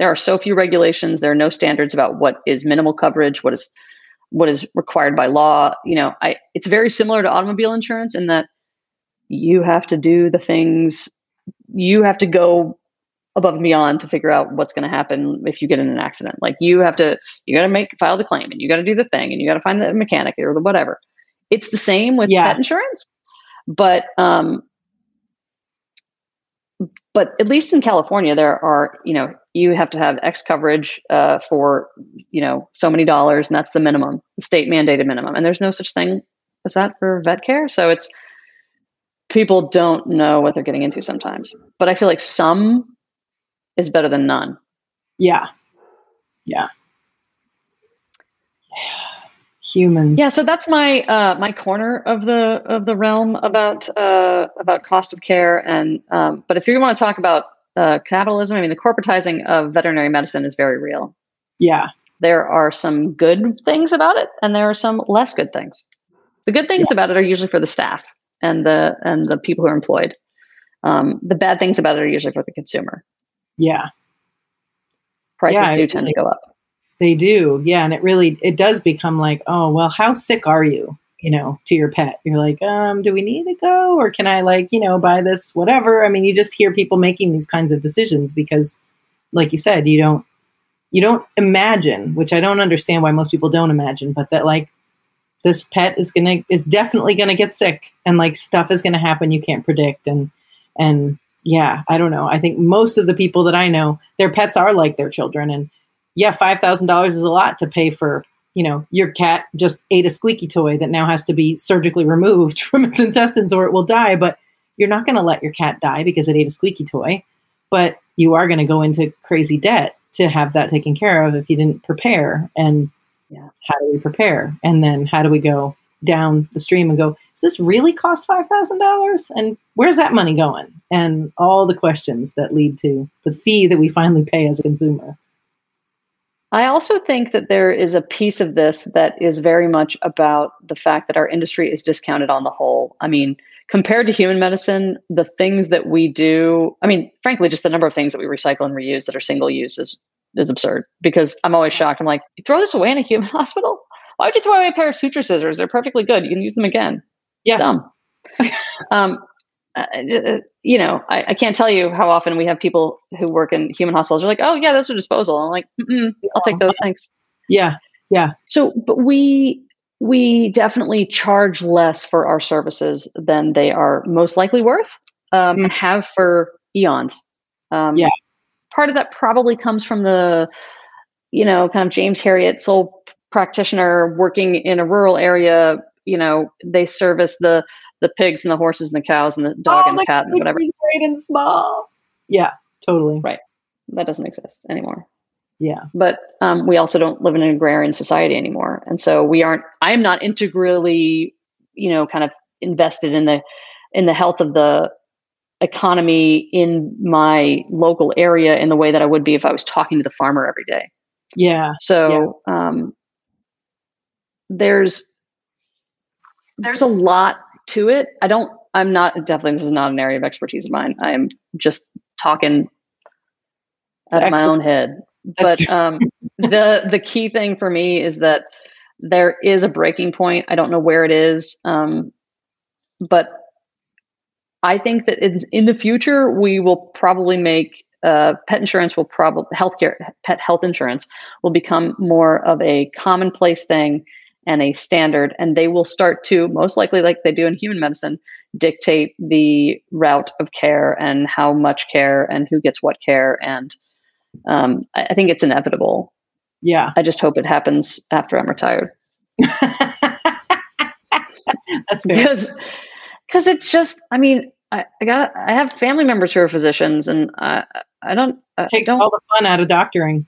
There are so few regulations. There are no standards about what is minimal coverage, what is what is required by law. You know, I, it's very similar to automobile insurance in that you have to do the things, you have to go above and beyond to figure out what's going to happen if you get in an accident. Like you have to, you got to make, file the claim, and you got to do the thing, and you got to find the mechanic or the whatever. It's the same with yeah. pet insurance, but, um, but at least in California, there are, you know, you have to have X coverage uh, for, you know, so many dollars, and that's the minimum, the state mandated minimum. And there's no such thing as that for vet care. So it's, people don't know what they're getting into sometimes, but I feel like some is better than none. Yeah. Yeah. Humans. Yeah. So that's my, uh, my corner of the, of the realm about, uh, about cost of care. And, um, but if you want to talk about Uh, capitalism, I mean, the corporatizing of veterinary medicine is very real. Yeah. There are some good things about it, and there are some less good things. The good things yeah. about it are usually for the staff and the and the people who are employed. Um, the bad things about it are usually for the consumer. Yeah. Prices yeah, do tend really, to go up. They do. Yeah. And it really, it does become like, oh, well, how sick are you, you know, to your pet? You're like, um, do we need to go? Or can I, like, you know, buy this, whatever. I mean, you just hear people making these kinds of decisions because, like you said, you don't, you don't imagine, which I don't understand why most people don't imagine, but that like this pet is going to, is definitely going to get sick, and like stuff is going to happen you can't predict. And, and yeah, I don't know. I think most of the people that I know, their pets are like their children. And yeah, five thousand dollars is a lot to pay for. You know, your cat just ate a squeaky toy that now has to be surgically removed from its intestines or it will die. But you're not going to let your cat die because it ate a squeaky toy. But you are going to go into crazy debt to have that taken care of if you didn't prepare. And yeah, how do we prepare? And then how do we go down the stream and go, does this really cost five thousand dollars? And where's that money going? And all the questions that lead to the fee that we finally pay as a consumer. I also think that there is a piece of this that is very much about the fact that our industry is discounted on the whole. I mean, compared to human medicine, the things that we do, I mean, frankly, just the number of things that we recycle and reuse that are single use is, is absurd, because I'm always shocked. I'm like, you throw this away in a human hospital? Why would you throw away a pair of suture scissors? They're perfectly good. You can use them again. Yeah. Dumb. um, Uh, you know, I, I can't tell you how often we have people who work in human hospitals are like, oh yeah, those are disposal. I'm like, mm-mm, I'll take those. Thanks. Yeah. Yeah. So, but we, we definitely charge less for our services than they are most likely worth, um, mm. and have for eons. Um, yeah. Part of that probably comes from the, you know, kind of James Herriot, sole practitioner working in a rural area. You know, they service the, the pigs and the horses and the cows and the dog oh, and the cat and whatever. Great and small. Yeah, totally. Right. That doesn't exist anymore. Yeah. But um, we also don't live in an agrarian society anymore. And so we aren't, I am not integrally, you know, kind of invested in the, in the health of the economy in my local area in the way that I would be if I was talking to the farmer every day. Yeah. So yeah. Um, there's, there's a lot to it. I don't, I'm not, definitely, this is not an area of expertise of mine. I am just talking out of my own head. But um, the the key thing for me is that there is a breaking point. I don't know where it is. Um, but I think that in, in the future, we will probably make uh, pet insurance will probably healthcare, pet health insurance will become more of a commonplace thing and a standard. And they will start to, most likely like they do in human medicine, dictate the route of care and how much care and who gets what care. And um, I, I think it's inevitable. Yeah. I just hope it happens after I'm retired. That's because, because it's just, I mean, I, I got, I have family members who are physicians and I, I don't, I Takes don't, all the fun out of doctoring.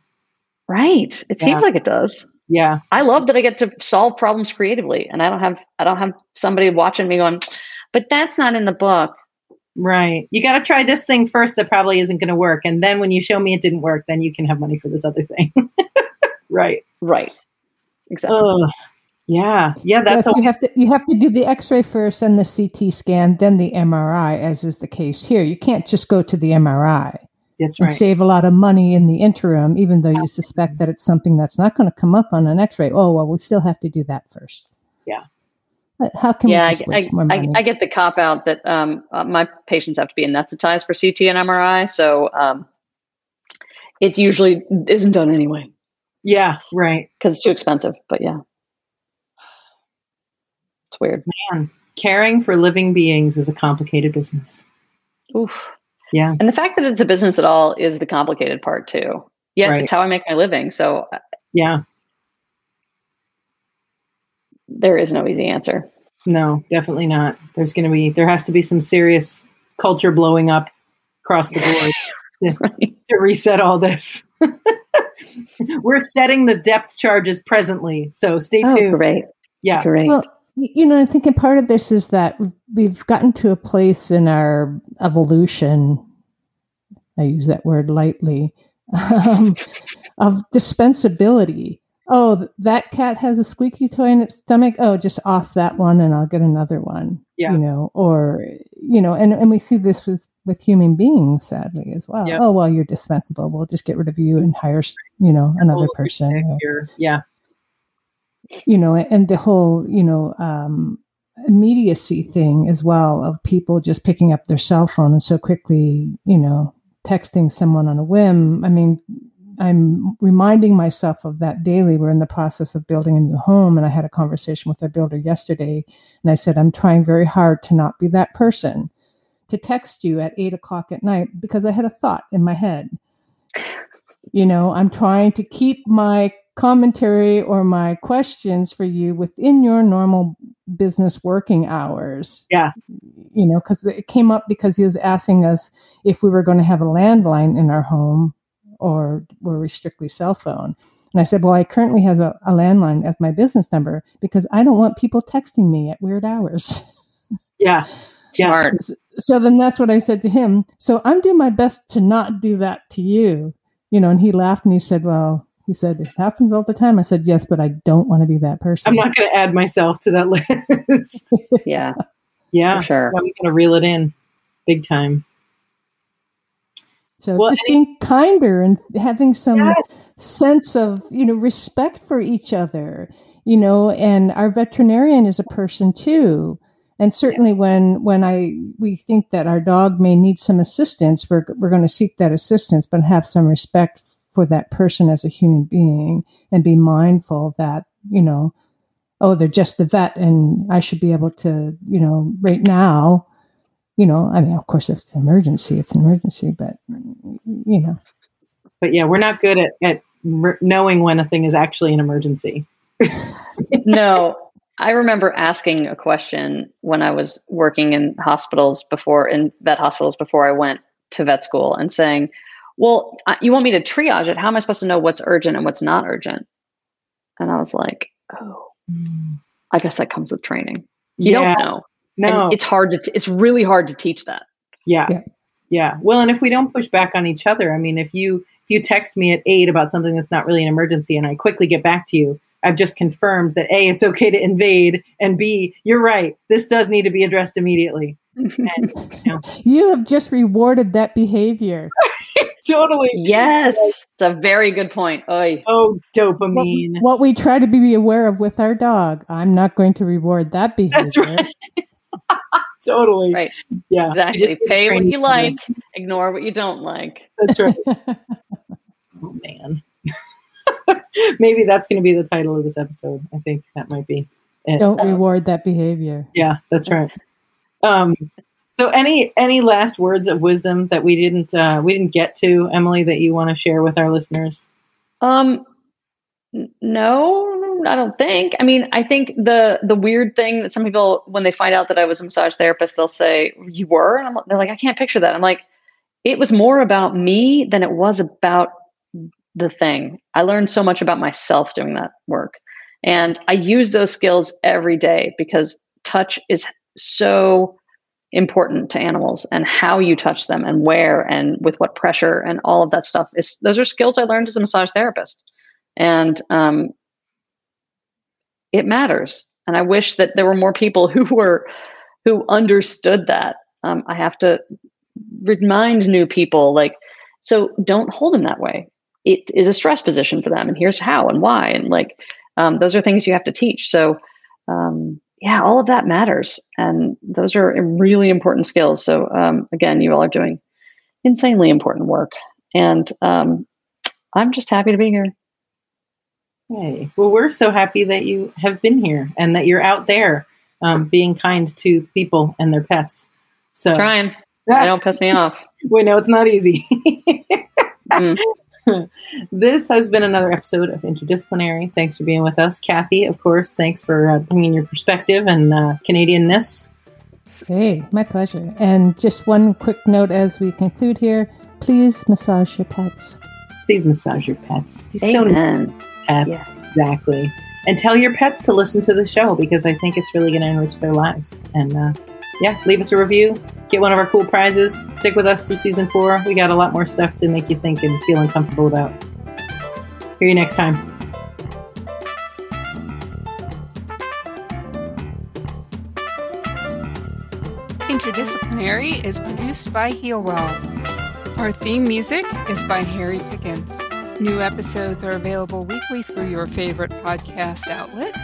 Right. It yeah. seems like it does. Yeah. I love that I get to solve problems creatively and I don't have, I don't have somebody watching me going, but that's not in the book. Right. You got to try this thing first that probably isn't going to work. And then when you show me it didn't work, then you can have money for this other thing. Right. Right. Exactly. Ugh. Yeah. Yeah. That's yes, a- you have to, you have to do the x-ray first and the C T scan, then the M R I, as is the case here. You can't just go to the M R I. That's right. And save a lot of money in the interim, even though you suspect that it's something that's not going to come up on an x-ray. Oh, well, we still have to do that first. Yeah. How can yeah, we I, I, more money? I, I get the cop out that um, uh, my patients have to be anesthetized for C T and M R I. So um, it usually isn't done anyway. Yeah, right. Because it's too expensive. But yeah, it's weird. Man, caring for living beings is a complicated business. Oof. Yeah. And the fact that it's a business at all is the complicated part too. Yeah, right. It's how I make my living. So yeah. There is no easy answer. No, definitely not. There's going to be, there has to be some serious culture blowing up across the board right. to reset all this. We're setting the depth charges presently. So stay oh, tuned. Great. Yeah. Great. Well, you know, I think a part of this is that we've gotten to a place in our evolution. I use that word lightly um, of dispensability. Oh, that cat has a squeaky toy in its stomach. Oh, just off that one and I'll get another one, yeah. you know, or, you know, and, and we see this with, with human beings, sadly, as well. Yep. Oh, well, you're dispensable. We'll just get rid of you and hire, you know, another person. Or, yeah. You know, and the whole, you know, um, immediacy thing as well of people just picking up their cell phone and so quickly, you know, texting someone on a whim. I mean, I'm reminding myself of that daily. We're in the process of building a new home. And I had a conversation with our builder yesterday. And I said, I'm trying very hard to not be that person to text you at eight o'clock at night because I had a thought in my head. You know, I'm trying to keep my commentary or my questions for you within your normal business working hours. Yeah. You know, because it came up because he was asking us if we were going to have a landline in our home. Or were we strictly cell phone? And I said, well, I currently have a, a landline as my business number because I don't want people texting me at weird hours. Yeah. Smart. Yeah. So then that's what I said to him. So I'm doing my best to not do that to you, you know, and he laughed and he said, well, he said, it happens all the time. I said, yes, but I don't want to be that person. I'm not going to add myself to that list. Yeah. Yeah. For sure. I'm going to reel it in big time. So well, just being kinder and having some yes. sense of, you know, respect for each other, you know, and our veterinarian is a person too. And certainly yeah. when, when I, we think that our dog may need some assistance, we're, we're going to seek that assistance, but have some respect for that person as a human being and be mindful that, you know, oh, they're just the vet and I should be able to, you know, right now. You know, I mean, of course, if it's an emergency, it's an emergency, but, you know. But yeah, we're not good at, at re- knowing when a thing is actually an emergency. No, I remember asking a question when I was working in hospitals before, in vet hospitals before I went to vet school and saying, well, you want me to triage it? How am I supposed to know what's urgent and what's not urgent? And I was like, oh, I guess that comes with training. You yeah. don't know. No. And it's hard to, t- it's really hard to teach that. Yeah. yeah. Yeah. Well, and if we don't push back on each other, I mean, if you, if you text me at eight about something that's not really an emergency and I quickly get back to you, I've just confirmed that A, it's okay to invade, and B, you're right, this does need to be addressed immediately. And, you know. You have just rewarded that behavior. Totally. Yes. It's a very good point. Oy. Oh, dopamine. What, what we try to be aware of with our dog. I'm not going to reward that behavior. That's right. Totally. Right. Yeah. Exactly. Pay what you like, ignore what you don't like. That's right. Oh, man. Maybe that's going to be the title of this episode. I think that might be it. Don't um, reward that behavior. Yeah, that's right. Um, so any any last words of wisdom that we didn't uh, we didn't get to, Emily, that you want to share with our listeners? Um, no, I don't think. I mean, I think the the weird thing that some people, when they find out that I was a massage therapist, they'll say, you were? And I'm, they're like, I can't picture that. I'm like, it was more about me than it was about the thing. I learned so much about myself doing that work. And I use those skills every day because touch is so important to animals, and how you touch them and where and with what pressure and all of that stuff is, those are skills I learned as a massage therapist. And um, it matters. And I wish that there were more people who were, who understood that. Um, I have to remind new people, like, so don't hold them that way. It is a stress position for them, and here's how and why. And like, um, those are things you have to teach. So, um, yeah, all of that matters. And those are really important skills. So, um, again, you all are doing insanely important work, and, um, I'm just happy to be here. Hey, well, we're so happy that you have been here and that you're out there, um, being kind to people and their pets. So trying, I don't piss me off. Wait, no, it's not easy. mm. This has been another episode of Interdisciplinary. Thanks for being with us, Kathy. Of course, thanks for uh, bringing your perspective and uh, Canadian-ness. Hey, my pleasure. And just one quick note as we conclude here: please massage your pets. Please massage your pets. Be so nice to pets, yeah. Exactly. And tell your pets to listen to the show, because I think it's really going to enrich their lives. And uh, yeah, leave us a review. Get one of our cool prizes. Stick with us through season four. We got a lot more stuff to make you think and feel uncomfortable about. Hear you next time. Interdisciplinary is produced by Healwell. Our theme music is by Harry Pickens. New episodes are available weekly through your favorite podcast outlet.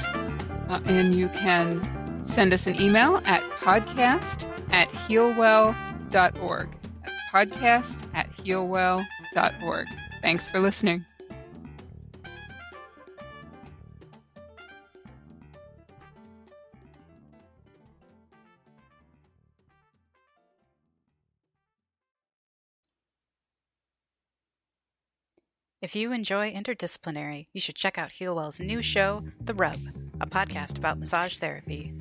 Uh, and you can send us an email at podcast at healwell dot org. That's podcast at healwell dot org. Thanks for listening. If you enjoy Interdisciplinary, you should check out Healwell's new show, The Rub, a podcast about massage therapy.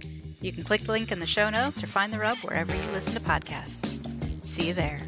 You can click the link in the show notes or find The Rub wherever you listen to podcasts. See you there.